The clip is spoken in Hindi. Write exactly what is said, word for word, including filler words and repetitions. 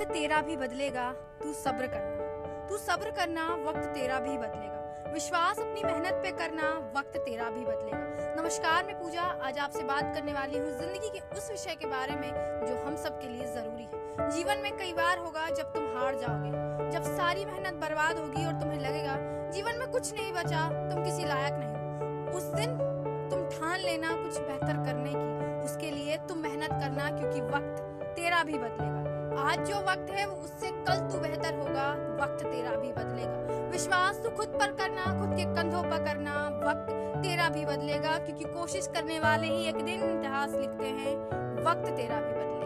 वक्त तेरा भी बदलेगा, तू सब्र करना, तू सब्र करना, वक्त तेरा भी बदलेगा। विश्वास अपनी मेहनत पे करना, वक्त तेरा भी बदलेगा। नमस्कार, मैं पूजा आज आपसे बात करने वाली हूँ जिंदगी के उस विषय के बारे में जो हम सब के लिए जरूरी है। जीवन में कई बार होगा जब तुम हार जाओगे, जब सारी मेहनत बर्बाद होगी और तुम्हें लगेगा जीवन में कुछ नहीं बचा, तुम किसी लायक नहीं। उस दिन तुम ठान लेना कुछ बेहतर करने की, उसके लिए तुम मेहनत करना, क्योंकि वक्त तेरा भी बदलेगा। आज जो वक्त है उससे कल तू बेहतर होगा, वक्त तेरा भी बदलेगा। विश्वास तू खुद पर करना, खुद के कंधों पर करना, वक्त तेरा भी बदलेगा, क्योंकि कोशिश करने वाले ही एक दिन इतिहास लिखते हैं, वक्त तेरा भी बदलेगा।